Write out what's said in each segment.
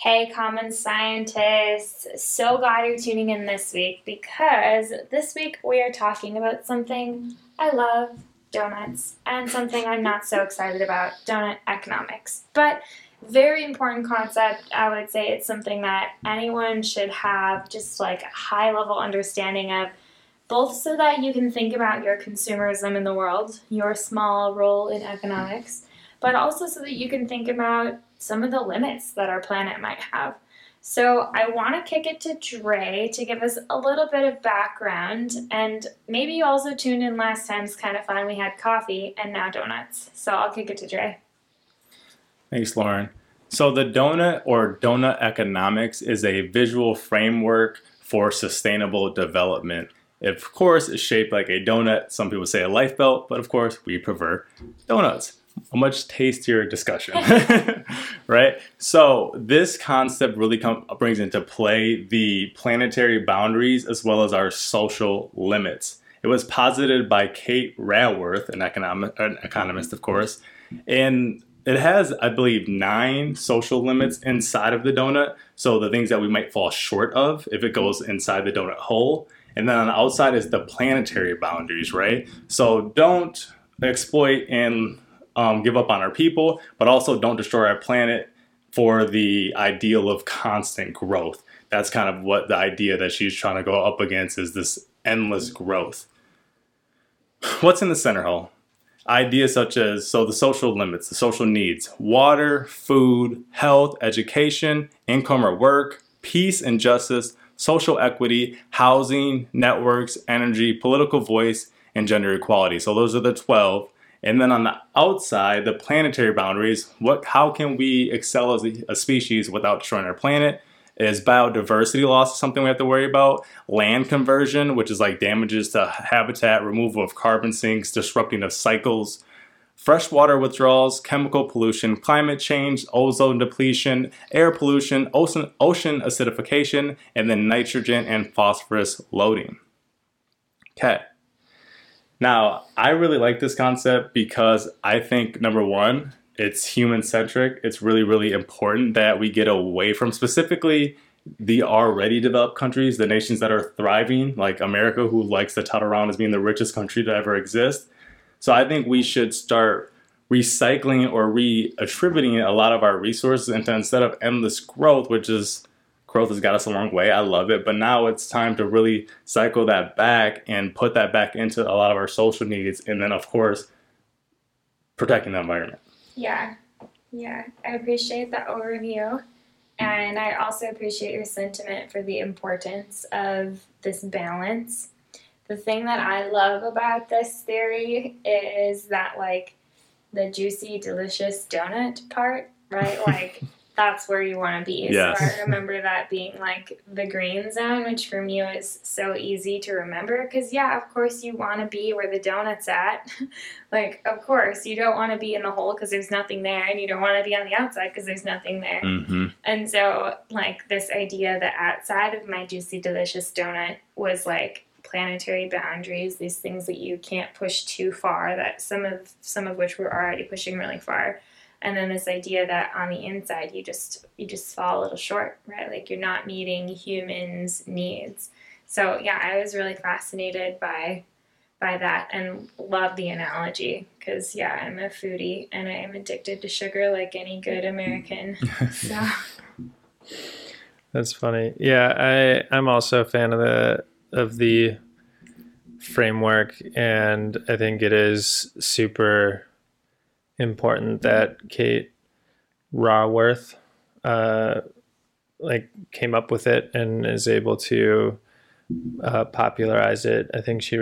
Hey, common scientists, so glad you're tuning in this week, because this week we are talking about something I love, donuts, and something I'm not so excited about, donut economics. But very important concept. I would say it's something that anyone should have just like a high level understanding of, both so that you can think about your consumerism in the world, your small role in economics, but also so that you can think about some of the limits that our planet might have. So I want to kick it to Dre to give us a little bit of background, and maybe you also tuned in last time. It's kind of fun. We had coffee and now donuts. So I'll kick it to Dre. Thanks, Lauren. So the donut or donut economics is a visual framework for sustainable development. Of course, it's shaped like a donut. Some people say a life belt, but of course we prefer donuts. A much tastier discussion, right? So this concept really brings into play the planetary boundaries as well as our social limits. It was posited by Kate Raworth, an economist, of course, and it has, I believe, 9 social limits inside of the donut. So the things that we might fall short of if it goes inside the donut hole. And then on the outside is the planetary boundaries, right? So don't exploit and give up on our people, but also don't destroy our planet for the ideal of constant growth. That's kind of what the idea that she's trying to go up against is, this endless growth. What's in the center hole? Ideas such as, so the social limits, the social needs, water, food, health, education, income or work, peace and justice, social equity, housing, networks, energy, political voice, and gender equality. So those are the 12. And then on the outside, the planetary boundaries, how can we excel as a species without destroying our planet? Is biodiversity loss something we have to worry about? Land conversion, which is like damages to habitat, removal of carbon sinks, disrupting of cycles, freshwater withdrawals, chemical pollution, climate change, ozone depletion, air pollution, ocean acidification, and then nitrogen and phosphorus loading. Okay. Now, I really like this concept because I think, number one, it's human-centric. It's really, really important that we get away from specifically the already developed countries, the nations that are thriving, like America, who likes to tout around as being the richest country to ever exist. So I think we should start recycling or reattributing a lot of our resources into, instead of endless growth, which is... growth has got us a long way. I love it. But now it's time to really cycle that back and put that back into a lot of our social needs. And then, of course, protecting the environment. Yeah. I appreciate the overview. And I also appreciate your sentiment for the importance of this balance. The thing that I love about this theory is that, like, the juicy, delicious donut part, right? Like... that's where you want to be. Yes. So I remember that being like the green zone, which for me is so easy to remember because, yeah, of course you want to be where the donut's at. Like, of course, you don't want to be in the hole because there's nothing there, and you don't want to be on the outside because there's nothing there. Mm-hmm. And so, like, this idea that outside of my juicy, delicious donut was like planetary boundaries, these things that you can't push too far, that some of which we're already pushing really far. And then this idea that on the inside, you just fall a little short, right? Like you're not meeting humans' needs. So yeah, I was really fascinated by that and love the analogy because yeah, I'm a foodie and I am addicted to sugar like any good American. So. That's funny. Yeah, I'm also a fan of the framework, and I think it is super important that Kate Raworth came up with it and is able to popularize it. I think she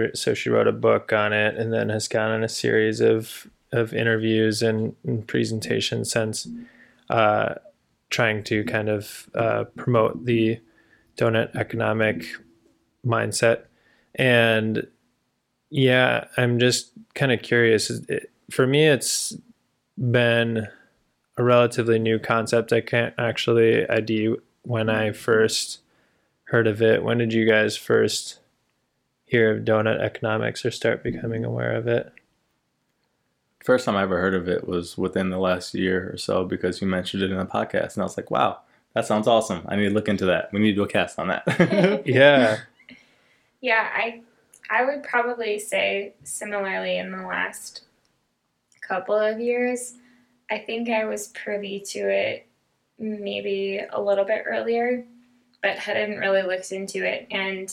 wrote a book on it and then has gone on a series of interviews and presentations since trying to kind of promote the donut economic mindset. And yeah, I'm just kind of curious. For me, it's been a relatively new concept. I can't actually ID when I first heard of it. When did you guys first hear of donut economics or start becoming aware of it? First time I ever heard of it was within the last year or so because you mentioned it in a podcast. And I was like, wow, That sounds awesome. I need to look into that. We need to do a cast on that. Yeah. Yeah, I would probably say similarly in the last couple of years. I think I was privy to it maybe a little bit earlier, but hadn't really looked into it. And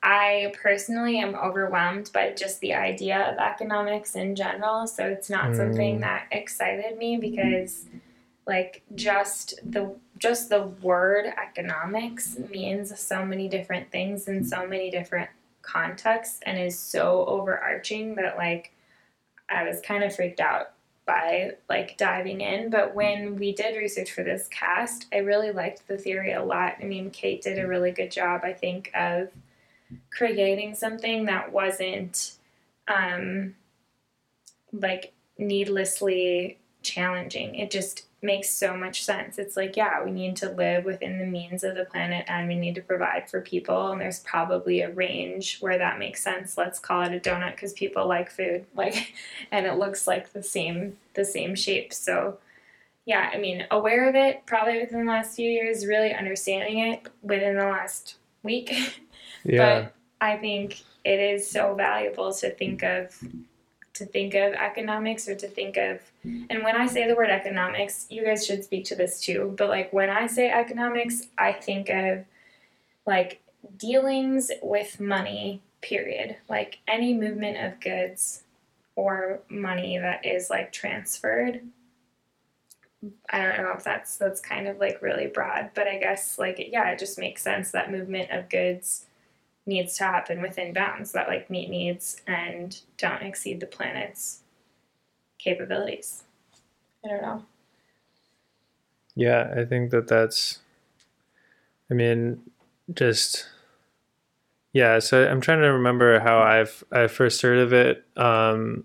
I personally am overwhelmed by just the idea of economics in general. So it's not something that excited me because like just the word economics means so many different things in so many different contexts and is so overarching that like I was kind of freaked out by like diving in. But when we did research for this cast, I really liked the theory a lot. I mean, Kate did a really good job, I think, of creating something that wasn't like needlessly challenging. It just makes so much sense. It's like, yeah, we need to live within the means of the planet and we need to provide for people, and there's probably a range where that makes sense. Let's call it a donut because people like food, like, and it looks like the same shape. So yeah, I mean, aware of it probably within the last few years, really understanding it within the last week. Yeah. But I think it is so valuable to think of economics or to think of, and when I say the word economics, you guys should speak to this too, but like when I say economics, I think of like dealings with money, period. Like any movement of goods or money that is like transferred. I don't know if that's kind of like really broad, but I guess like, yeah, it just makes sense that movement of goods needs to happen within bounds that like meet needs and don't exceed the planet's capabilities. I don't know. Yeah, I think that's, I mean, just, yeah. So I'm trying to remember how I first heard of it. And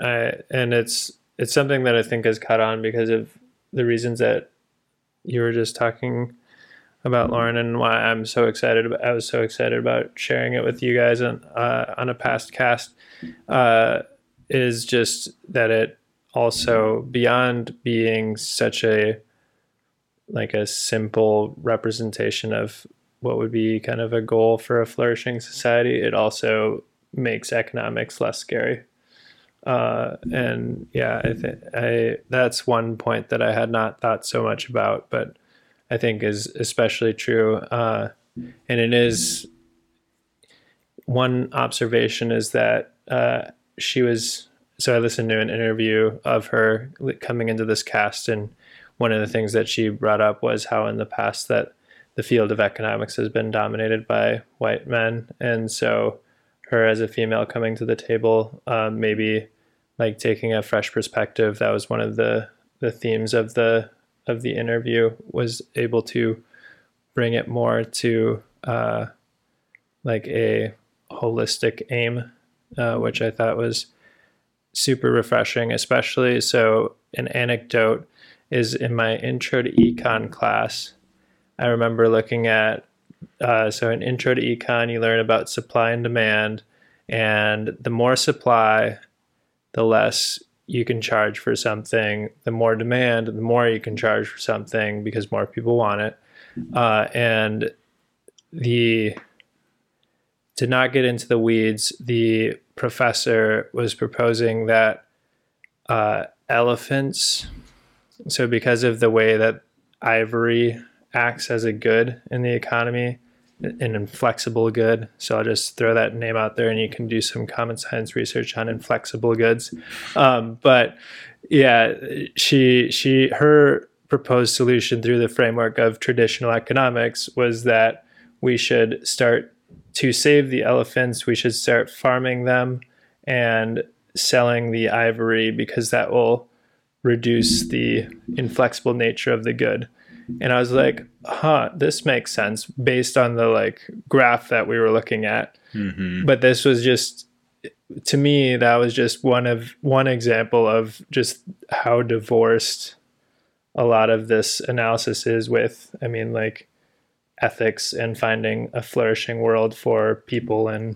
it's something that I think has caught on because of the reasons that you were just talking about, Lauren, and why I was so excited about sharing it with you guys on a past cast, is just that it also, beyond being such a simple representation of what would be kind of a goal for a flourishing society, it also makes economics less scary. And yeah, I think that's one point that I had not thought so much about, but I think is especially true. And it is, one observation is that I listened to an interview of her coming into this cast, and one of the things that she brought up was how in the past that the field of economics has been dominated by white men. And so her as a female coming to the table, maybe like taking a fresh perspective. That was one of the themes of the interview, was able to bring it more to like a holistic aim, which I thought was super refreshing, especially. So an anecdote is in my intro to econ class, I remember looking at, so in intro to econ, you learn about supply and demand, and the more supply, the less you can charge for something, the more demand, the more you can charge for something because more people want it. And to not get into the weeds, the professor was proposing that elephants, so because of the way that ivory acts as a good in the economy, an inflexible good. So I'll just throw that name out there, and you can do some common science research on inflexible goods. But yeah, her proposed solution through the framework of traditional economics was that we should start to save the elephants. We should start farming them and selling the ivory because that will reduce the inflexible nature of the good. And I was like, this makes sense based on the like graph that we were looking at. Mm-hmm. But this was just, to me, that was just one example of just how divorced a lot of this analysis is with, I mean, like ethics and finding a flourishing world for people and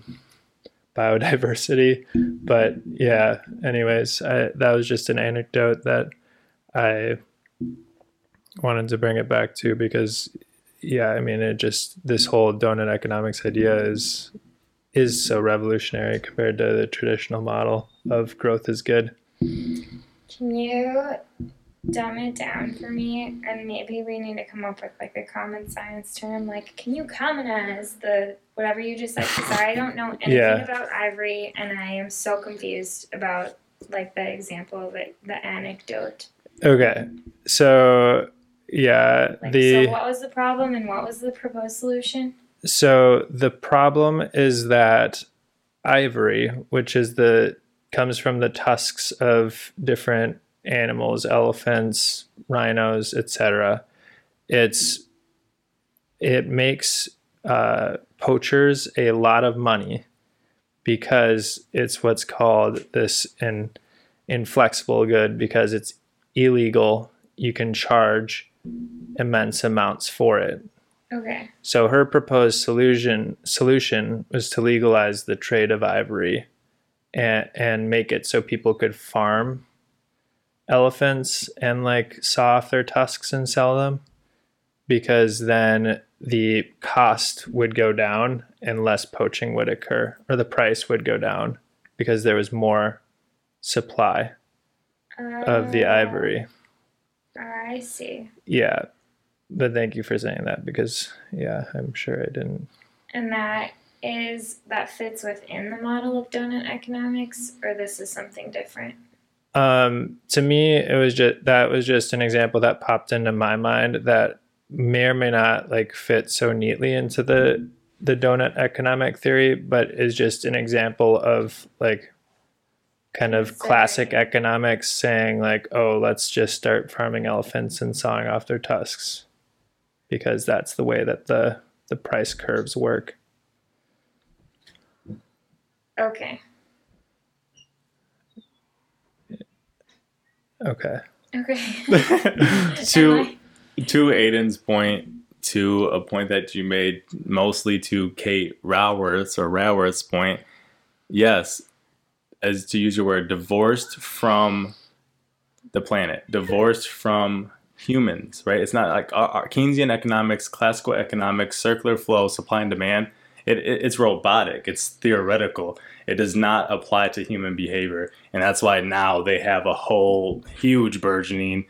biodiversity. But yeah, anyways, that was just an anecdote that I wanted to bring it back to, because it just, this whole donut economics idea is so revolutionary compared to the traditional model of growth is good. Can you dumb it down for me? And maybe we need to come up with like a common science term. Like, can you commonize the whatever you just said? Because I don't know anything about ivory, and I am so confused about like the example, like the anecdote. Okay, so so what was the problem and what was the proposed solution? So the problem is that ivory, which is comes from the tusks of different animals, elephants, rhinos, etc. It makes poachers a lot of money because it's what's called this inflexible good, because it's illegal. You can charge immense amounts for it. Okay. So her proposed solution was to legalize the trade of ivory and make it so people could farm elephants and like saw off their tusks and sell them, because then the cost would go down and less poaching would occur, or the price would go down because there was more supply of the ivory. I see. Yeah. But thank you for saying that, because I'm sure I didn't. And that fits within the model of donut economics, or this is something different? To me, it was just an example that popped into my mind that may or may not like fit so neatly into the donut economic theory, but is just an example of like kind of classic economics saying like, oh, let's just start farming elephants and sawing off their tusks, because that's the way that the price curves work. Okay. To Aiden's point, to a point that you made, mostly to Kate Raworth's point, yes, as to use your word, divorced from the planet, divorced from humans, right? It's not like our Keynesian economics, classical economics, circular flow, supply and demand. It's robotic. It's theoretical. It does not apply to human behavior. And that's why now they have a whole huge burgeoning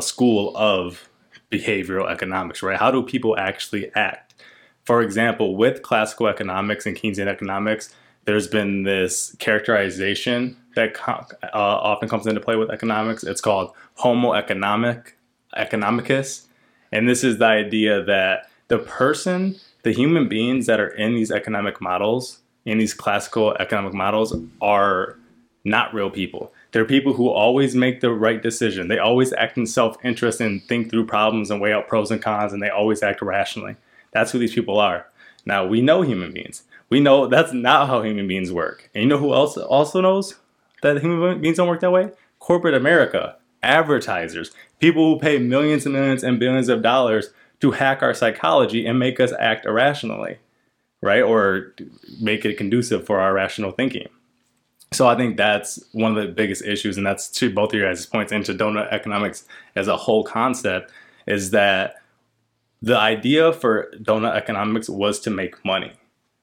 school of behavioral economics, right? How do people actually act? For example, with classical economics and Keynesian economics, there's been this characterization that often comes into play with economics. It's called homo economicus. And this is the idea that the human beings that are in these economic models, in these classical economic models, are not real people. They're people who always make the right decision. They always act in self-interest and think through problems and weigh out pros and cons, and they always act rationally. That's who these people are. Now, we know human beings. We know that's not how human beings work. And you know who else also knows that human beings don't work that way? Corporate America, advertisers, people who pay millions and millions and billions of dollars to hack our psychology and make us act irrationally, right? Or make it conducive for our rational thinking. So I think that's one of the biggest issues, and that's to both of your guys' points into donut economics as a whole concept, is that the idea for donut economics was to make money,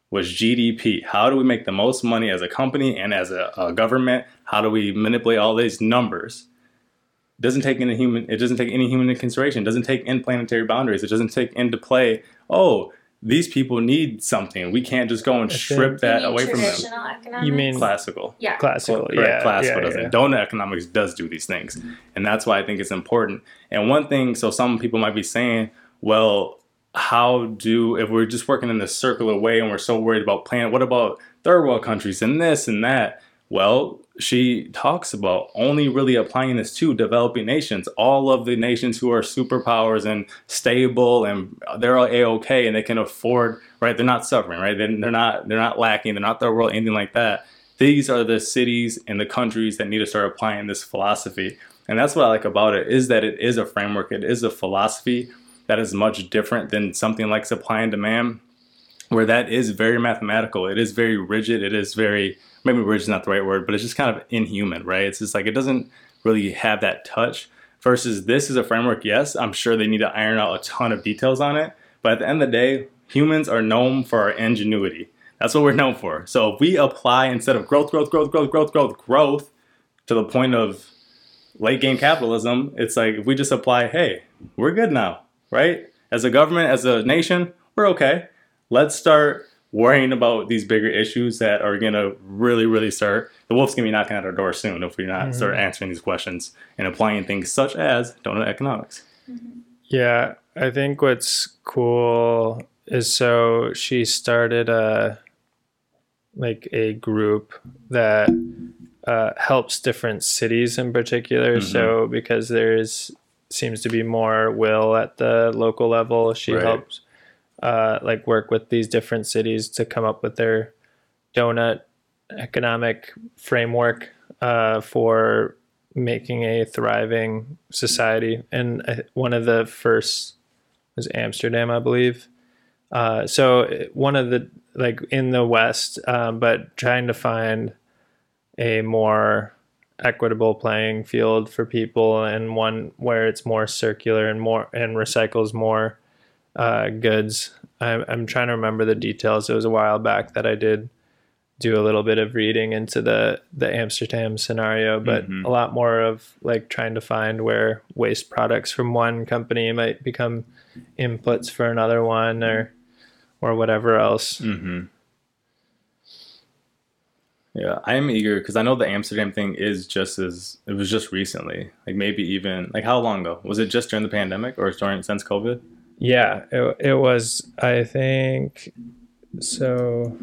was GDP. How do we make the most money as a company and as a government? How do we manipulate all these numbers? It doesn't take any human into consideration. It doesn't take in planetary boundaries. It doesn't take into play, oh, these people need something. We can't just go and strip that away from them. Economics? You mean classical? Yeah. Classical. Well, yeah. Classical doesn't. Donut economics does do these things. Mm-hmm. And that's why I think it's important. And one thing, so some people might be saying, well, if we're just working in this circular way and we're so worried about planet, what about third world countries and this and that? Well, she talks about only really applying this to developing nations, all of the nations who are superpowers and stable, and they're all A-OK and they can afford, right? They're not suffering, right? They're not lacking. They're not third world, anything like that. These are the cities and the countries that need to start applying this philosophy. And that's what I like about it, is that it is a framework. It is a philosophy that is much different than something like supply and demand, where that is very mathematical. It is very rigid. It is very, maybe rigid is not the right word, but it's just kind of inhuman, right? It's just like, it doesn't really have that touch versus this is a framework. Yes, I'm sure they need to iron out a ton of details on it. But at the end of the day, humans are known for our ingenuity. That's what we're known for. So if we apply, instead of growth to the point of late game capitalism, it's like if we just apply, hey, we're good now, right? As a government, as a nation, we're okay. Let's start worrying about these bigger issues that are going to really, really start. The wolf's going to be knocking at our door soon if we not start answering these questions and applying things such as donut economics. Mm-hmm. Yeah, I think what's cool is so she started a group that helps different cities in particular. Mm-hmm. So because there's seems to be more will at the local level, she helps work with these different cities to come up with their donut economic framework for making a thriving society. And one of the first was Amsterdam, I believe. So one of the, in the West, but trying to find a more equitable playing field for people, and one where it's more circular and recycles more goods. I'm trying to remember the details. It was a while back that I did do a little bit of reading into the Amsterdam scenario, but a lot more of trying to find where waste products from one company might become inputs for another one or whatever else. Mm-hmm. Yeah, I am eager because I know the Amsterdam thing is it was just recently, maybe even how long ago? Was it just during the pandemic or since COVID? Yeah, it was, I think so.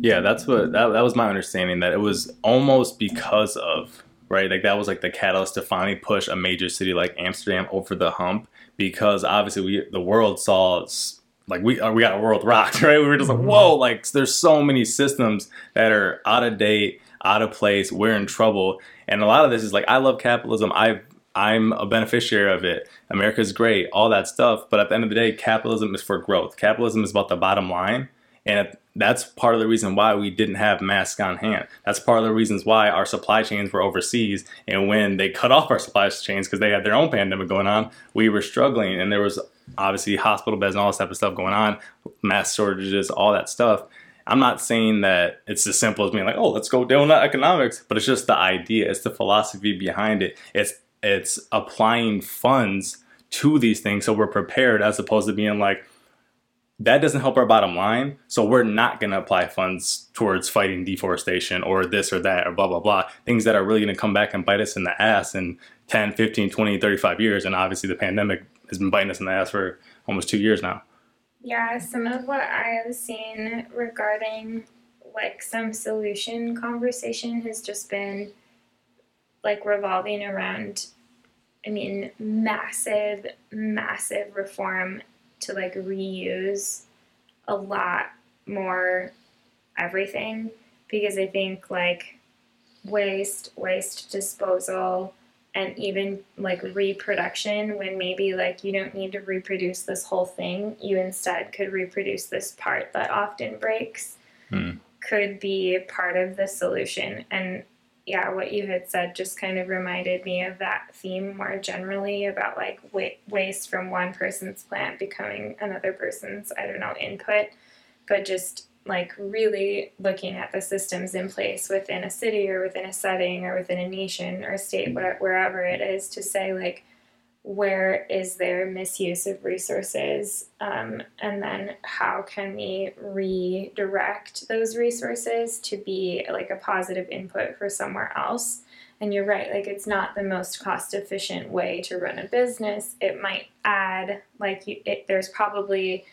Yeah, that's what that was my understanding, that it was almost because of, right? That was the catalyst to finally push a major city like Amsterdam over the hump, because obviously the world saw we got world rocked, right? We were just whoa, there's so many systems that are out of date, out of place. We're in trouble. And a lot of this is I love capitalism. I'm a beneficiary of it. America's great, all that stuff. But at the end of the day, capitalism is for growth. Capitalism is about the bottom line. And that's part of the reason why we didn't have masks on hand. That's part of the reasons why our supply chains were overseas. And when they cut off our supply chains because they had their own pandemic going on, we were struggling. And there was obviously hospital beds and all this type of stuff going on, mask shortages, all that stuff. I'm not saying that it's as simple as being let's go donut economics. But it's just the idea. It's the philosophy behind it. It's applying funds to these things so we're prepared, as opposed to being that doesn't help our bottom line, so we're not going to apply funds towards fighting deforestation or this or that or blah, blah, blah. Things that are really going to come back and bite us in the ass in 10, 15, 20, 35 years. And obviously the pandemic has been biting us in the ass for almost 2 years now. Yeah, some of what I have seen regarding some solution conversation has just been revolving around, massive, massive reform to reuse a lot more everything, because I think waste disposal, and even reproduction, when maybe you don't need to reproduce this whole thing, you instead could reproduce this part that often breaks, could be part of the solution. And yeah, what you had said just kind of reminded me of that theme more generally about waste from one person's plant becoming another person's, input, but just really looking at the systems in place within a city or within a setting or within a nation or a state, wherever it is, to say where is there misuse of resources, and then how can we redirect those resources to be a positive input for somewhere else. And you're right, it's not the most cost efficient way to run a business. It might add there's probably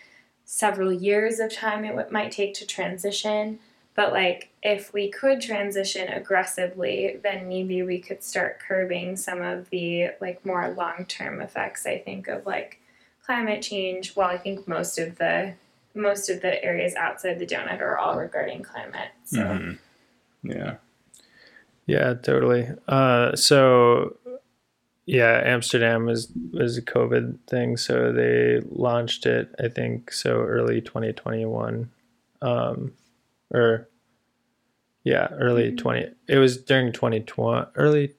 several years of time it might take to transition. But if we could transition aggressively, then maybe we could start curbing some of the more long-term effects, I think, of climate change. Well, I think most of the areas outside the donut are all regarding climate. So. Mm-hmm. Yeah, totally. Amsterdam was a COVID thing, so they launched it, I think, so early 2021. Early 2020. It was during 2020, early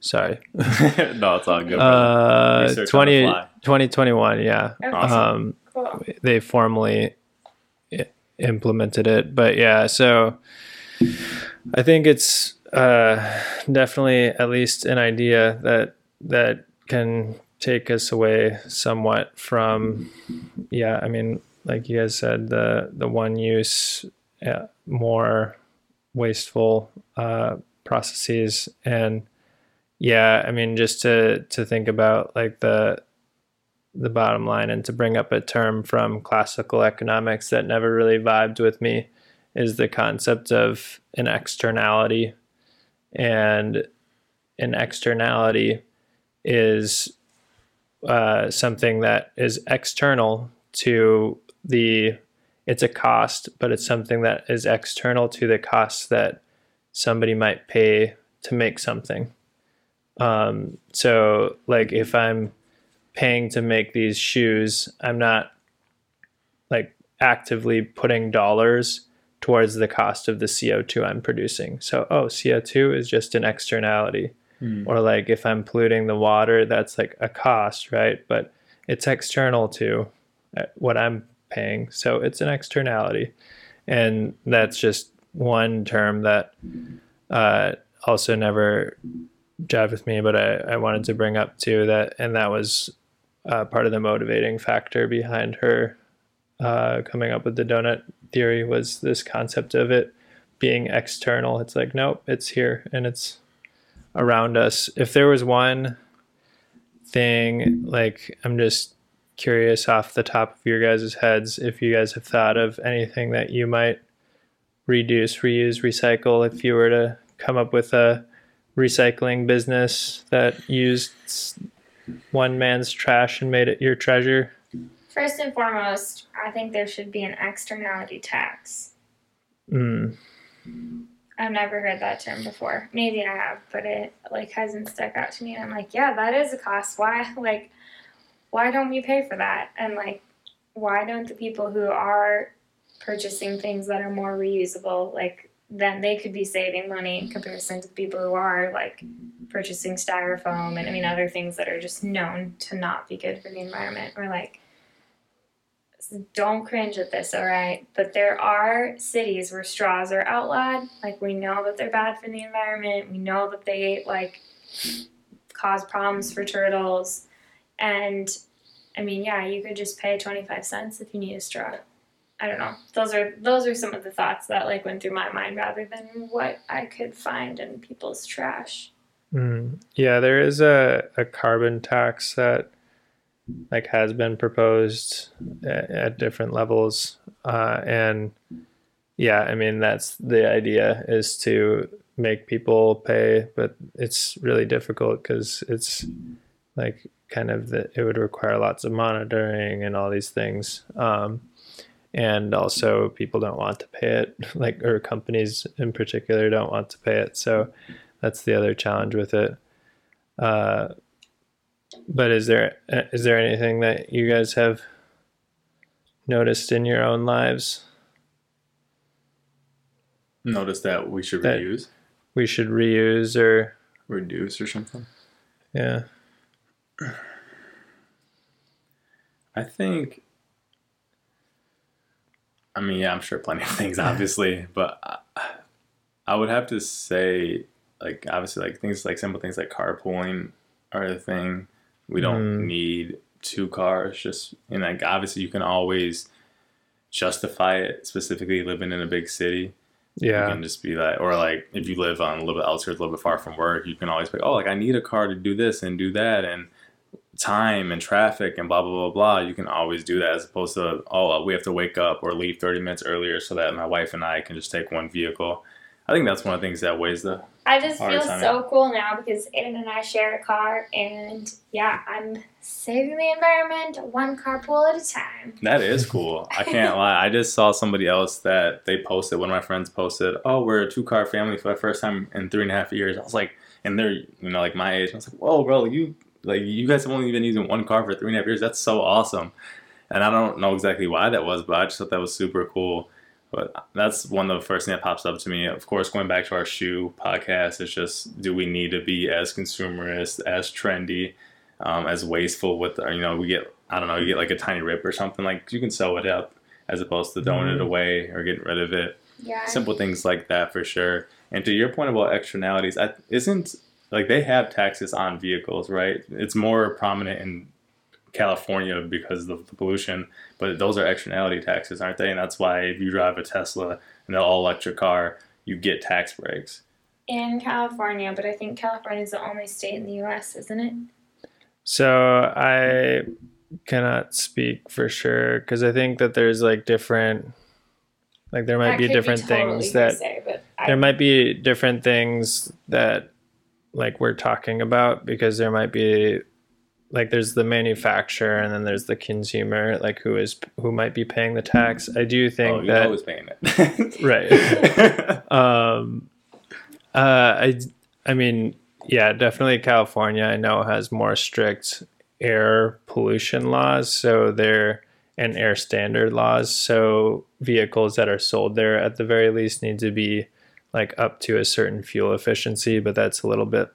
Sorry. No, it's all good. 2021, yeah. Awesome. Cool. They formally implemented it. But yeah, so I think it's definitely at least an idea that can take us away somewhat from, yeah, I mean, like you guys said, the one use, more wasteful processes. And yeah, I mean, just to think about like the bottom line, and to bring up a term from classical economics that never really vibed with me, is the concept of an externality. And an externality is something that is external to it's a cost, but it's something that is external to the cost that somebody might pay to make something. So like if I'm paying to make these shoes, I'm not like actively putting dollars towards the cost of the CO2 I'm producing. So, CO2 is just an externality. Or like if I'm polluting the water, that's like a cost, right? But it's external to what I'm paying. So it's an externality. And that's just one term that also never jived with me, but I wanted to bring up too, that, and that was part of the motivating factor behind her coming up with the donut theory, was this concept of it being external. It's like, nope, it's here and it's around us. If there was one thing, like, I'm just curious off the top of your guys' heads, if you guys have thought of anything that you might reduce, reuse, recycle, if you were to come up with a recycling business that used one man's trash and made it your treasure. First and foremost, I think there should be an externality tax. I've never heard that term before. Maybe I have, but it like hasn't stuck out to me. And I'm like, yeah, that is a cost. Why? Like, why don't we pay for that? And like, why don't the people who are purchasing things that are more reusable, like, then they could be saving money in comparison to the people who are like purchasing styrofoam and other things that are just known to not be good for the environment. Or like, don't cringe at this, all right? But there are cities where straws are outlawed. Like, we know that they're bad for the environment. We know that they, like, cause problems for turtles. And, yeah, you could just pay 25 cents if you need a straw. I don't know. Those are some of the thoughts that, like, went through my mind, rather than what I could find in people's trash. Yeah, there is a carbon tax that, like, has been proposed at different levels. And yeah, that's the idea, is to make people pay, but it's really difficult because it's like kind of it would require lots of monitoring and all these things. And also people don't want to pay it, like, or companies in particular don't want to pay it. So that's the other challenge with it. But is there anything that you guys have noticed in your own lives? Noticed that we should reuse? We should reuse or reduce or something? Yeah. I think, yeah, I'm sure plenty of things, obviously, but I would have to say, like, obviously, like, things like simple things like carpooling are a thing. We don't need two cars, and like, obviously you can always justify it, specifically living in a big city. Yeah. You can just be like, or like if you live on a little bit outskirts, a little bit far from work, you can always be like, oh, like, I need a car to do this and do that and time and traffic and blah, blah, blah, blah. You can always do that, as opposed to, oh, we have to wake up or leave 30 minutes earlier so that my wife and I can just take one vehicle. I think that's one of the things that weighs the I just feel so cool now, because Aiden and I share a car, and yeah, I'm saving the environment one carpool at a time. That is cool. I can't lie. I just saw somebody else that they posted, one of my friends posted, oh, we're a two-car family for the first time in 3.5 years. I was like, and they're, like, my age. I was like, whoa, bro, you guys have only been using one car for 3.5 years. That's so awesome. And I don't know exactly why that was, but I just thought that was super cool. But that's one of the first things that pops up to me. Of course, going back to our shoe podcast, it's just, do we need to be as consumerist, as trendy, as wasteful with, you know, we get, I don't know, you get like a tiny rip or something, like you can sew it up as opposed to throwing it away or getting rid of it. Yeah. Simple things like that for sure. And to your point about externalities, isn't, like, they have taxes on vehicles, right? It's more prominent in California because of the pollution, but those are externality taxes, aren't they? And that's why if you drive a Tesla, an all-electric car, you get tax breaks. In California, but I think California is the only state in the U.S., isn't it? So I cannot speak for sure, because I think that there's, like, different... Like, there might be different things that... There might be different things that, like, we're talking about, because there might be... Like, there's the manufacturer and then there's the consumer, like, who might be paying the tax. I do think that... you're always paying it. Right. I mean, yeah, definitely California, I know, has more strict air pollution laws, so they're... and air standard laws. So vehicles that are sold there, at the very least, need to be, like, up to a certain fuel efficiency, but that's a little bit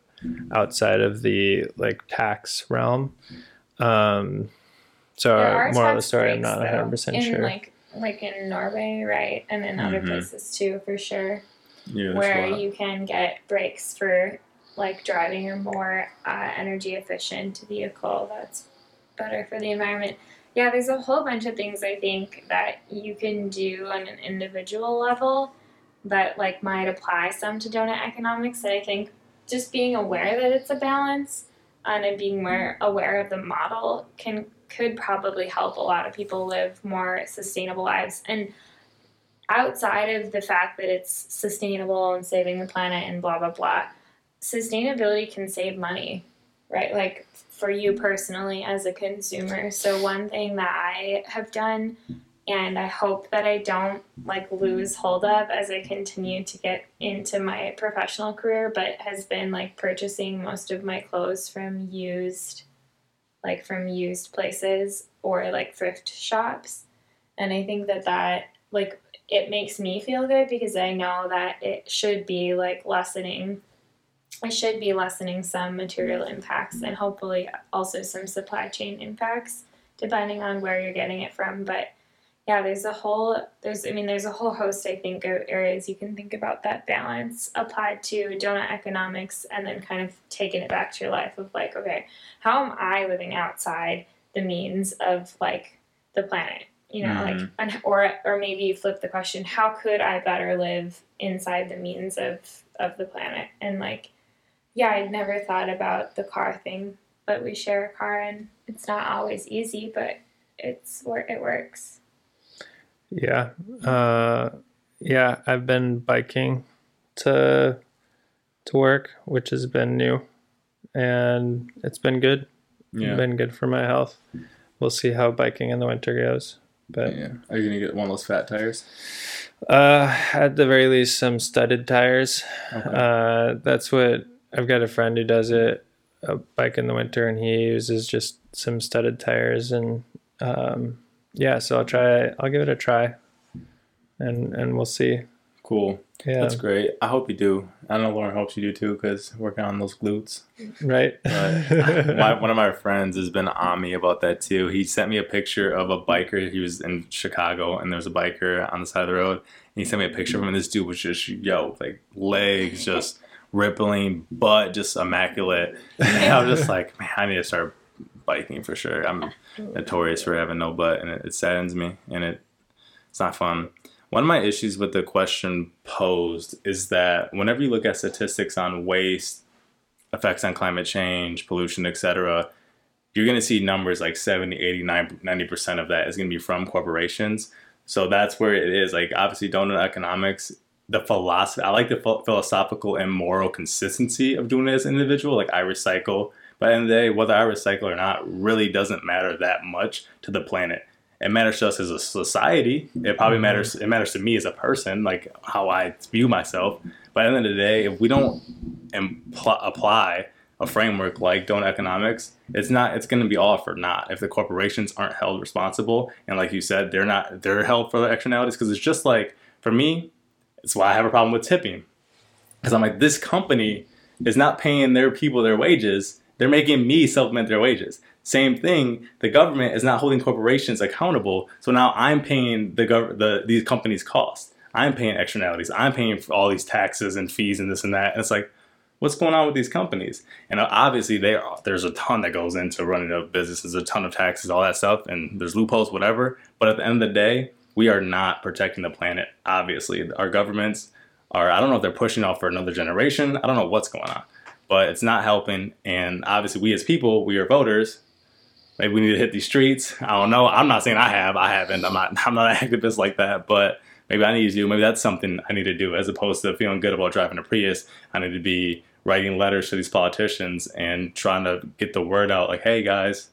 outside of the, like, tax realm. So moral of the story, I'm not 100% sure. Like in Norway, right? And in other places too, for sure. Yeah, where you can get breaks for, like, driving a more energy efficient vehicle that's better for the environment. Yeah, there's a whole bunch of things, I think, that you can do on an individual level that, like, might apply some to donut economics. And I think just being aware that it's a balance and being more aware of the model could probably help a lot of people live more sustainable lives. And outside of the fact that it's sustainable and saving the planet and blah, blah, blah, sustainability can save money, right? Like, for you personally as a consumer. So one thing that I have done, and I hope that I don't, like, lose hold of as I continue to get into my professional career, but has been, like, purchasing most of my clothes from used places or, like, thrift shops. And I think that like, it makes me feel good, because I know that it should be, like, lessening some material impacts and hopefully also some supply chain impacts, depending on where you're getting it from. But yeah, there's a whole host, I think, of areas you can think about that balance applied to donut economics, and then kind of taking it back to your life of, like, okay, how am I living outside the means of, like, the planet, you know, like, or maybe you flip the question, how could I better live inside the means of the planet? And, like, yeah, I'd never thought about the car thing, but we share a car, and it's not always easy, but it works. Yeah. Yeah, I've been biking to work, which has been new, and it's been good. Yeah. It's been good for my health. We'll see how biking in the winter goes. But yeah. Are you going to get one of those fat tires? At the very least, some studded tires. Okay. That's what I've got a friend who does it, a bike in the winter, and he uses just some studded tires. And yeah, so I'll give it a try, and we'll see. Cool. Yeah, that's great. I hope you do. I know Lauren hopes you do too, because working on those glutes, right? One of my friends has been on me about that too. He sent me a picture of a biker. He was in Chicago, and there was a biker on the side of the road, and he sent me a picture of him, and this dude was just, like, legs just rippling, butt just immaculate. And I was just like, man, I need to start biking for sure. I'm notorious for having no butt, and it saddens me, and it's not fun. One of my issues with the question posed is that whenever you look at statistics on waste, effects on climate change, pollution, etc., you're going to see numbers like 70, 80, 90% of that is going to be from corporations. So that's where it is. Like, obviously, donut economics, the philosophy, I like the philosophical and moral consistency of doing it as an individual. Like, I recycle, but at the end of the day, whether I recycle or not really doesn't matter that much to the planet. It matters to us as a society. It probably matters. It matters to me as a person, like how I view myself. But at the end of the day, if we don't apply a framework like Don't Economics, it's going to be all for naught if the corporations aren't held responsible. And like you said, they're held for the externalities, because it's just like, for me, it's why I have a problem with tipping, because I'm like, this company is not paying their people their wages. They're making me supplement their wages. Same thing. The government is not holding corporations accountable. So now I'm paying these companies' costs. I'm paying externalities. I'm paying for all these taxes and fees and this and that. And it's like, what's going on with these companies? And obviously, there's a ton that goes into running a business. There's a ton of taxes, all that stuff. And there's loopholes, whatever. But at the end of the day, we are not protecting the planet, obviously. Our governments are, I don't know if they're pushing off for another generation. I don't know what's going on. But it's not helping. And obviously, we as people, we are voters. Maybe we need to hit these streets. I don't know. I'm not saying I haven't. I'm not an activist like that. But maybe I need to do. Maybe that's something I need to do, as opposed to feeling good about driving a Prius. I need to be writing letters to these politicians and trying to get the word out. Like, hey, guys,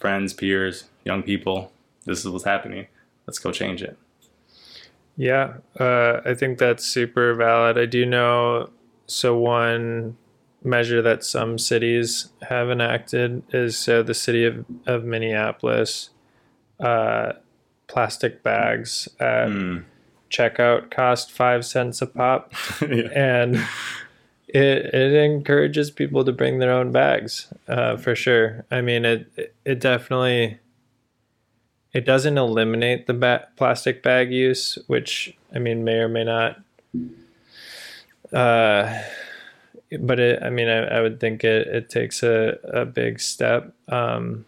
friends, peers, young people, this is what's happening. Let's go change it. Yeah, I think that's super valid. I do know. So one measure that some cities have enacted is, so the city of Minneapolis, plastic bags at checkout cost 5 cents a pop. Yeah. And it encourages people to bring their own bags, for sure. I mean, it definitely, it doesn't eliminate the plastic bag use, which, I mean, may or may not. But I would think it takes a big step in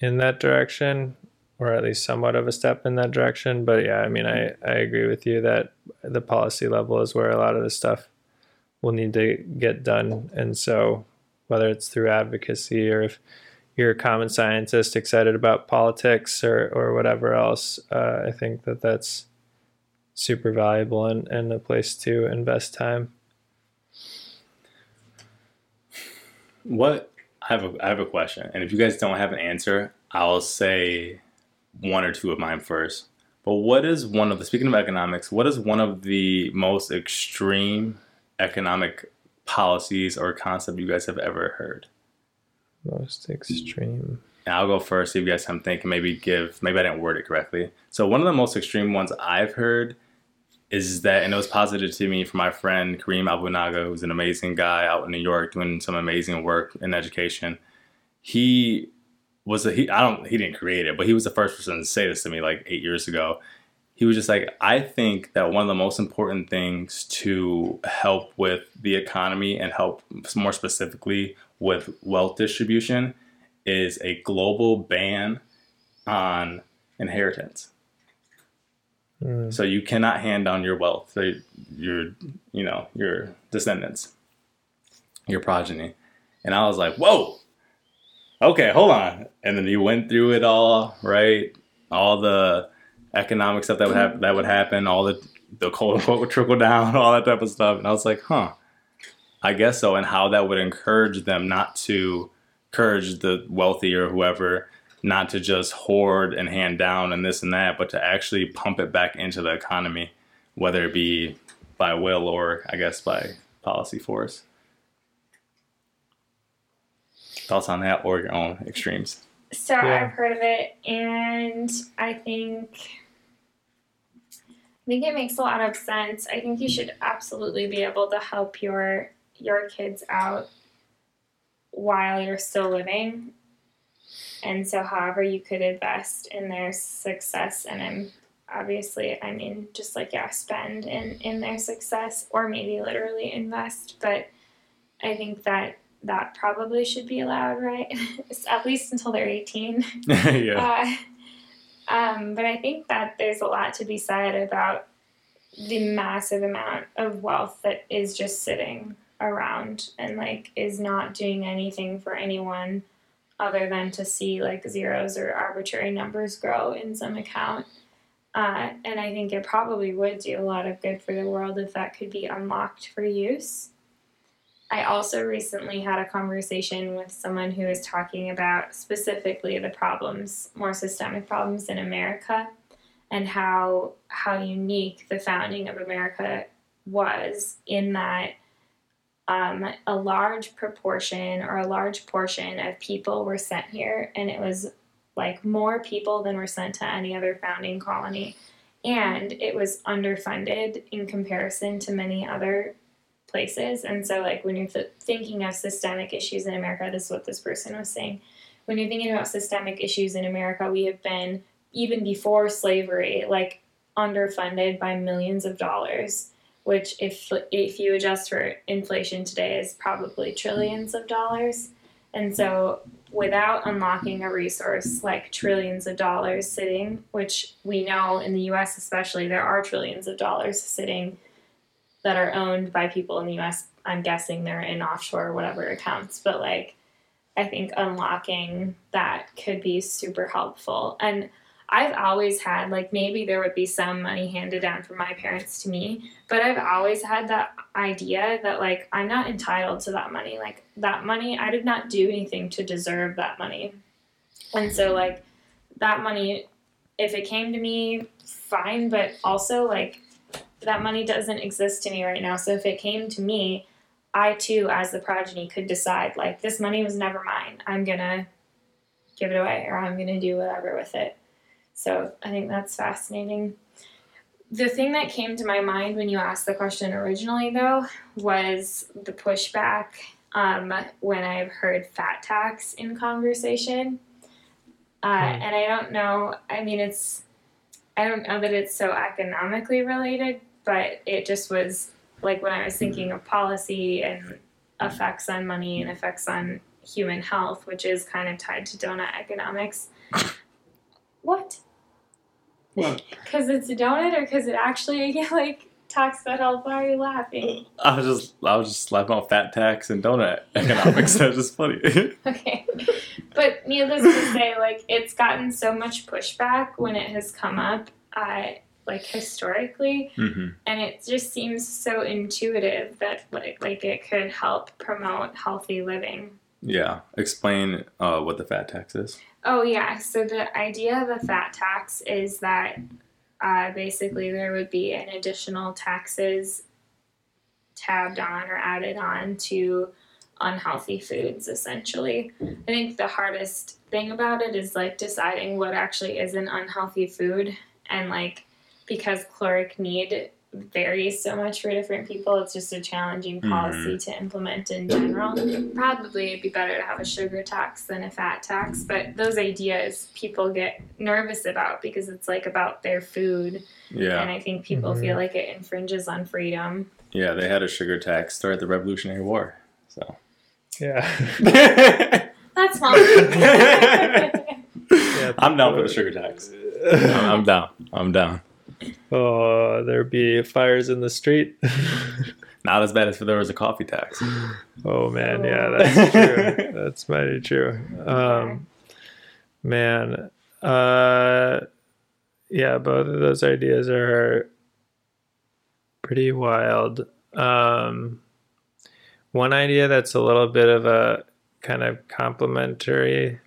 that direction, or at least somewhat of a step in that direction. But yeah, I mean, I agree with you that the policy level is where a lot of the stuff will need to get done. And so whether it's through advocacy, or if you're a common scientist excited about politics or whatever else, I think that's super valuable and a place to invest time. I have a question, and if you guys don't have an answer, I'll say one or two of mine first. But speaking of economics, what is one of the most extreme economic policies or concept you guys have ever heard? Most extreme. And I'll go first, see if you guys have something, maybe I didn't word it correctly. So one of the most extreme ones I've heard is that, and it was posited to me from my friend Kareem Abunaga, who's an amazing guy out in New York doing some amazing work in education. He didn't create it, but he was the first person to say this to me like 8 years ago. He was just like, I think that one of the most important things to help with the economy and help more specifically with wealth distribution is a global ban on inheritance. So you cannot hand down your wealth to your descendants, your progeny. And I was like, whoa, okay, hold on. And then you went through it all, right? All the economic stuff that would happen, all the quote unquote would trickle down, all that type of stuff. And I was like, huh, I guess so. And how that would encourage them encourage the wealthy or whoever not to just hoard and hand down and this and that, but to actually pump it back into the economy, whether it be by will or, I guess, by policy force. Thoughts on that or your own extremes? So yeah. I've heard of it, and I think it makes a lot of sense. I think you should absolutely be able to help your kids out while you're still living. And so however you could invest in their success, and spend in their success, or maybe literally invest. But I think that probably should be allowed, right? At least until they're 18. Yeah. But I think that there's a lot to be said about the massive amount of wealth that is just sitting around and is not doing anything for anyone other than to see zeros or arbitrary numbers grow in some account. And I think it probably would do a lot of good for the world if that could be unlocked for use. I also recently had a conversation with someone who was talking about specifically the problems, more systemic problems in America, and how unique the founding of America was in that a large proportion or a large portion of people were sent here, and it was like more people than were sent to any other founding colony. And it was underfunded in comparison to many other places. And so, like, when you're thinking of systemic issues in America, this is what this person was saying. When you're thinking about systemic issues in America, we have been, even before slavery, like, underfunded by millions of dollars, which if you adjust for inflation today is probably trillions of dollars. And so without unlocking a resource like trillions of dollars sitting, which we know in the U.S. especially, there are trillions of dollars sitting that are owned by people in the U.S. I'm guessing they're in offshore or whatever accounts. But, like, I think unlocking that could be super helpful. And I've always had, like, maybe there would be some money handed down from my parents to me, but I've always had that idea that, like, I'm not entitled to that money. Like, that money, I did not do anything to deserve that money. And so, like, that money, if it came to me, fine, but also, like, that money doesn't exist to me right now. So if it came to me, I, too, as the progeny, could decide, like, this money was never mine. I'm going to give it away, or I'm going to do whatever with it. So I think that's fascinating. The thing that came to my mind when you asked the question originally, though, was the pushback when I've heard fat tax in conversation. And I don't know, I mean, I don't know that it's so economically related, but it just was, like, when I was thinking of policy and effects on money and effects on human health, which is kind of tied to donut economics. What? What? Because it's a donut, or because it actually, like, talks about health? Why are you laughing? I was just laughing about fat tax and donut economics. That's just funny. Okay. But needless to say, like, it's gotten so much pushback when it has come up, like, historically. Mm-hmm. And it just seems so intuitive that, like, it could help promote healthy living. Yeah. Explain what the fat tax is. Oh, yeah. So the idea of a fat tax is that basically there would be an additional taxes tabbed on or added on to unhealthy foods, essentially. I think the hardest thing about it is, like, deciding what actually is an unhealthy food. And, like, because caloric need varies so much for different people, it's just a challenging policy to implement in general. Probably it'd be better to have a sugar tax than a fat tax, but those ideas people get nervous about because it's, like, about their food. Yeah. And I think people feel like it infringes on freedom. Yeah, they had a sugar tax during the Revolutionary War, so. Yeah. That's not yeah, I'm down for the sugar tax. I'm down. Oh, there'd be fires in the street. Not as bad as if there was a coffee tax. Oh, man, yeah, that's true. That's mighty true. Yeah, both of those ideas are pretty wild. One idea that's a little bit of a kind of complementary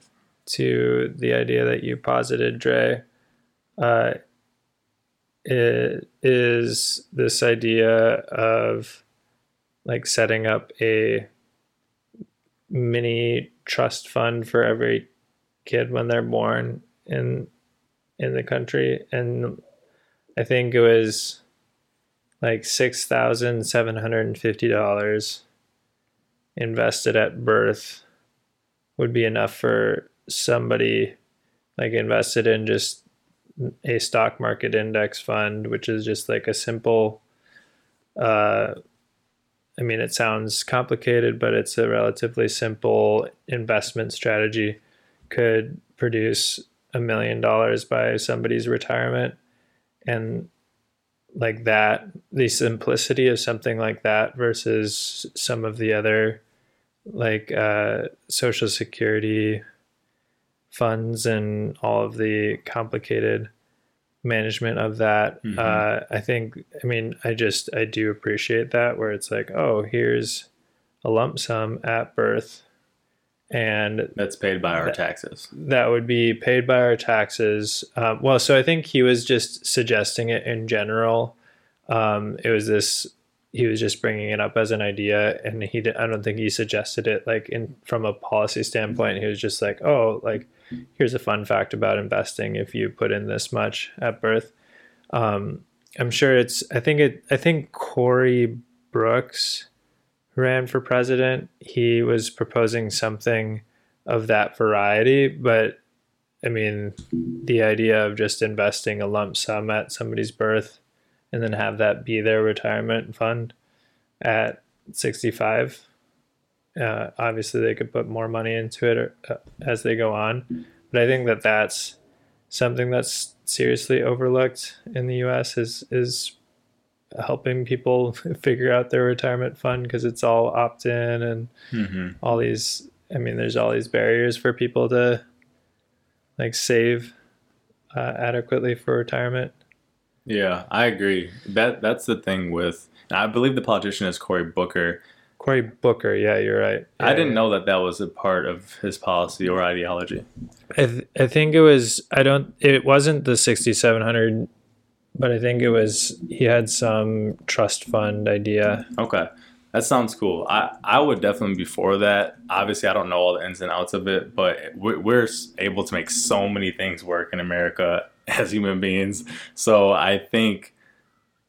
to the idea that you posited, Dre, it is this idea of, like, setting up a mini trust fund for every kid when they're born in the country. And I think it was like $6,750 invested at birth would be enough for somebody, like, invested in just a stock market index fund, which is just, like, a simple, I mean, it sounds complicated, but it's a relatively simple investment strategy, could produce $1 million by somebody's retirement. And, like, that, the simplicity of something like that versus some of the other, like, Social Security funds and all of the complicated management of that. I do appreciate that, where it's like, oh, here's a lump sum at birth, and that's paid by our taxes. That would be paid by our taxes. Well, so I think he was just suggesting it in general. It was this he was just bringing it up as an idea, and he I don't think he suggested it like in from a policy standpoint. He was just like, oh, like here's a fun fact about investing if you put in this much at birth. I'm sure it's I think Cory Brooks ran for president. He was proposing something of that variety, but I mean, the idea of just investing a lump sum at somebody's birth and then have that be their retirement fund at 65. Obviously, they could put more money into it as they go on. But I think that that's something that's seriously overlooked in the U.S. is helping people figure out their retirement fund, because it's all opt-in and all these, I mean, there's all these barriers for people to like save adequately for retirement. Yeah, I agree. That's the thing with, I believe the politician is Cory Booker. Cory Booker, yeah, you're right. Yeah, I didn't know that was a part of his policy or ideology. I think it was, it wasn't the 6,700, but I think it was, he had some trust fund idea. Okay. That sounds cool. I would definitely be for that. Obviously, I don't know all the ins and outs of it, but we're able to make so many things work in America as human beings. So I think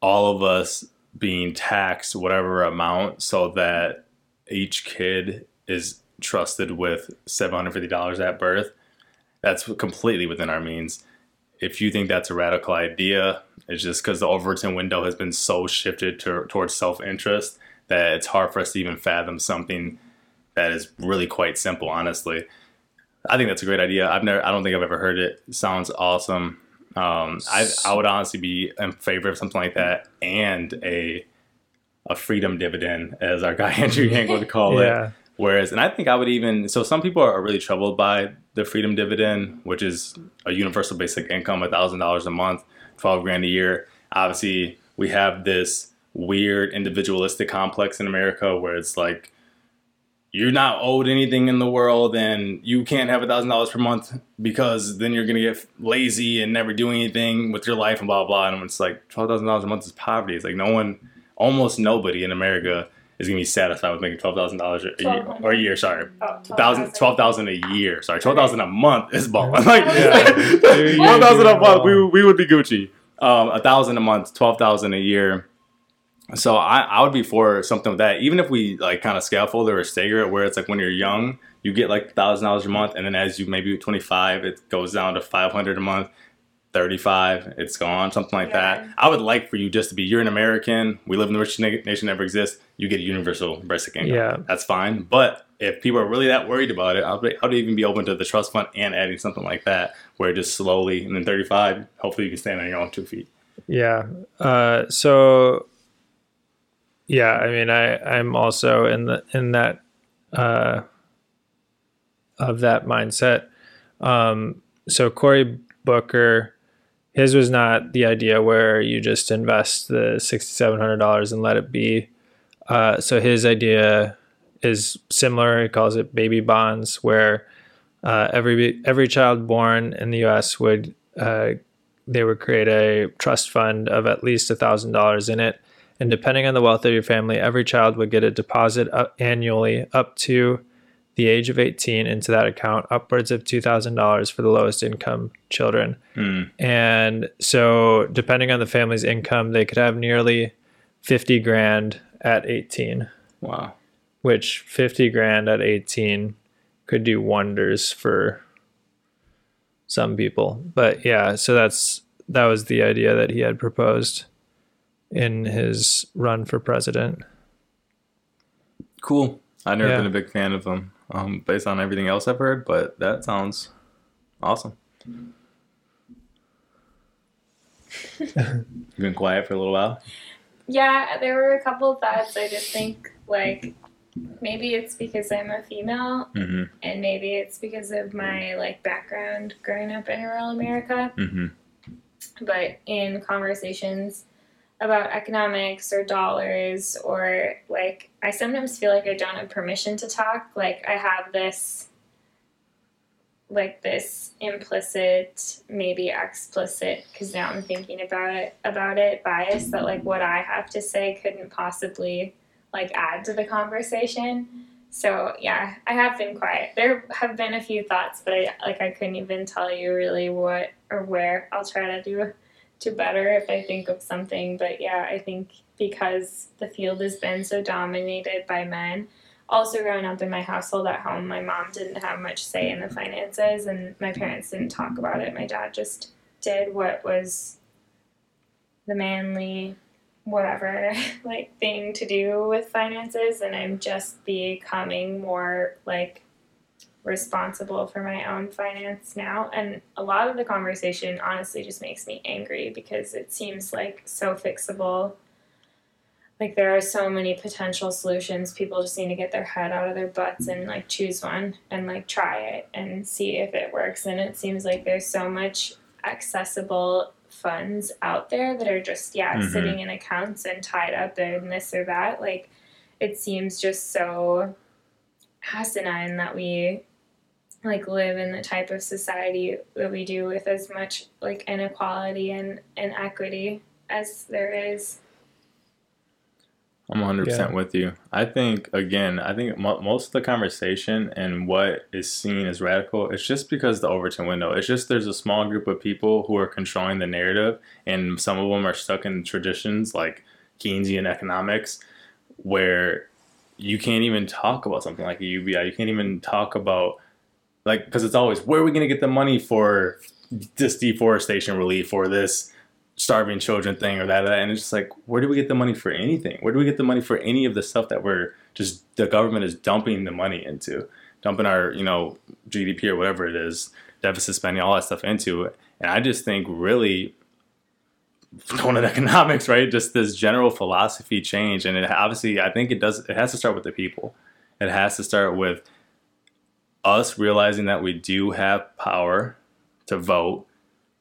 all of us being taxed whatever amount so that each kid is trusted with $750 at birth, that's completely within our means. If you think that's a radical idea, it's just because the Overton window has been so shifted towards self-interest that it's hard for us to even fathom something that is really quite simple, honestly. I think that's a great idea. I don't think I've ever heard it. It sounds awesome. I would honestly be in favor of something like that, and a freedom dividend, as our guy Andrew Yang would call it. Whereas, and I think I would even, so some people are really troubled by the freedom dividend, which is a universal basic income, $1,000 a month, $12,000 a year. Obviously, we have this weird individualistic complex in America where it's like, you're not owed anything in the world and you can't have $1,000 per month because then you're going to get lazy and never do anything with your life and blah, blah. And it's like $12,000 a month is poverty. It's like almost nobody in America is going to be satisfied with making $12,000 a year. Sorry. Oh, $12,000 a year. Sorry. $12,000 a month is balling. Like, $12,000 a month, we would be Gucci. $1,000 a month, $12,000 a year. So I would be for something with that. Even if we like kind of scaffold or stagger it where it's like when you're young, you get like $1,000 a month. And then as you maybe 25, it goes down to $500 a month, 35, it's gone, something like that. I would like for you just to be, you're an American. We live in the richest nation that ever exists. You get a universal basic income. Yeah. That's fine. But if people are really that worried about it, I would even be open to the trust fund and adding something like that where just slowly, and then 35, hopefully you can stand on your own 2 feet. Yeah. So... yeah, I mean, I'm also in that that mindset. So Cory Booker, his was not the idea where you just invest the $6,700 and let it be. So his idea is similar. He calls it baby bonds, where every child born in the U.S. would they would create a trust fund of at least $1,000 in it. And depending on the wealth of your family, every child would get a deposit annually up to the age of 18 into that account, upwards of $2,000 for the lowest income children. And so depending on the family's income, they could have nearly $50,000 at 18. Wow. Which $50,000 at 18 could do wonders for some people. But yeah, so that was the idea that he had proposed in his run for president. Cool. I've never been a big fan of him based on everything else I've heard, but that sounds awesome. You've been quiet for a little while? Yeah, there were a couple of thoughts. I just think, like, maybe it's because I'm a female, and maybe it's because of my, like, background growing up in rural America. But in conversations about economics or dollars, or like, I sometimes feel like I don't have permission to talk. Like I have this like this implicit, maybe explicit, because now I'm thinking about it, bias that like what I have to say couldn't possibly like add to the conversation. So yeah, I have been quiet. There have been a few thoughts, but I couldn't even tell you really what or where. I'll try to do better if I think of something. But yeah, I think because the field has been so dominated by men. Also, growing up in my household at home, my mom didn't have much say in the finances, and my parents didn't talk about it. My dad just did what was the manly, whatever, like, thing to do with finances, and I'm just becoming more, like, responsible for my own finance now. And a lot of the conversation, honestly, just makes me angry because it seems, like, so fixable. Like, there are so many potential solutions. People just need to get their head out of their butts and, like, choose one and, like, try it and see if it works. And it seems like there's so much accessible funds out there that are just, sitting in accounts and tied up in this or that. Like, it seems just so asinine that we, like, live in the type of society that we do with as much, like, inequality and inequity as there is. I'm 100% with you. I think most of the conversation and what is seen as radical, it's just because the Overton window. It's just there's a small group of people who are controlling the narrative, and some of them are stuck in traditions like Keynesian economics where you can't even talk about something like a UBI. You can't even talk about, like, because it's always, where are we going to get the money for this deforestation relief or this starving children thing or that, and it's just like, where do we get the money for anything? Where do we get the money for any of the stuff that we're just, the government is dumping the money into, dumping our, GDP or whatever it is, deficit spending, all that stuff into it. And I just think really going to economics, right? Just this general philosophy change. And it obviously, I think it has to start with the people. It has to start with us realizing that we do have power to vote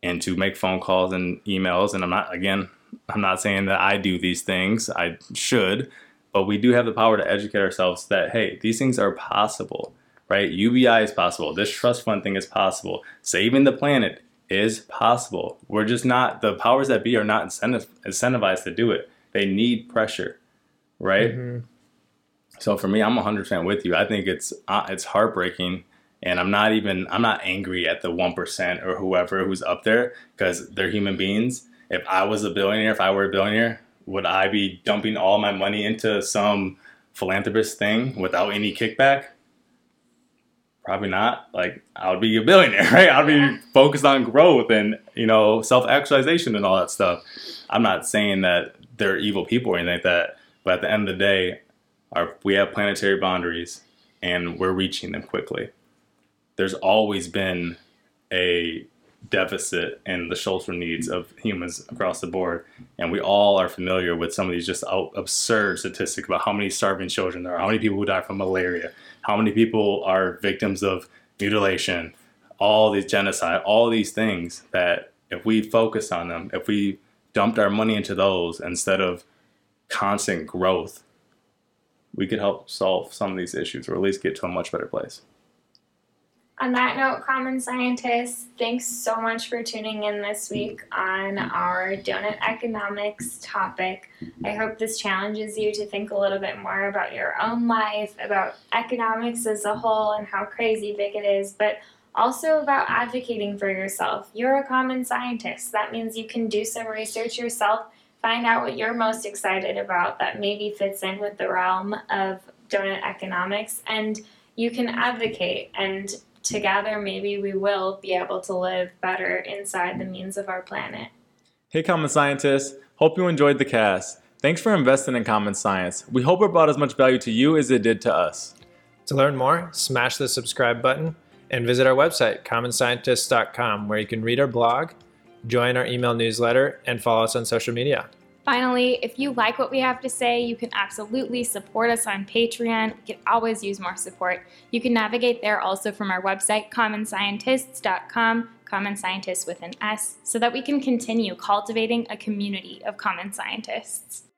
and to make phone calls and emails. And I'm not saying that I do these things. I should. But we do have the power to educate ourselves that, hey, these things are possible, right? UBI is possible. This trust fund thing is possible. Saving the planet is possible. We're just not, the powers that be are not incentivized to do it. They need pressure, right? Mm-hmm. So for me, I'm 100% with you. I think it's heartbreaking. And I'm not angry at the 1% or whoever who's up there, because they're human beings. If I were a billionaire, would I be dumping all my money into some philanthropist thing without any kickback? Probably not. Like, I would be a billionaire, right? I'd be focused on growth and, self-actualization and all that stuff. I'm not saying that they're evil people or anything like that. But at the end of the day, we have planetary boundaries and we're reaching them quickly. There's always been a deficit in the social needs of humans across the board. And we all are familiar with some of these just absurd statistics about how many starving children there are, how many people who die from malaria, how many people are victims of mutilation, all these genocide, all these things that if we focus on them, if we dumped our money into those instead of constant growth, we could help solve some of these issues or at least get to a much better place. On that note, Common Scientists, thanks so much for tuning in this week on our donut economics topic. I hope this challenges you to think a little bit more about your own life, about economics as a whole and how crazy big it is, but also about advocating for yourself. You're a common scientist. That means you can do some research yourself, find out what you're most excited about that maybe fits in with the realm of donut economics, and you can advocate, and together, maybe we will be able to live better inside the means of our planet. Hey, Common Scientists. Hope you enjoyed the cast. Thanks for investing in Common Science. We hope it brought as much value to you as it did to us. To learn more, smash the subscribe button and visit our website, commonscientists.com, where you can read our blog, join our email newsletter, and follow us on social media. Finally, if you like what we have to say, you can absolutely support us on Patreon. We could always use more support. You can navigate there also from our website, commonscientists.com, Common Scientists with an S, so that we can continue cultivating a community of common scientists.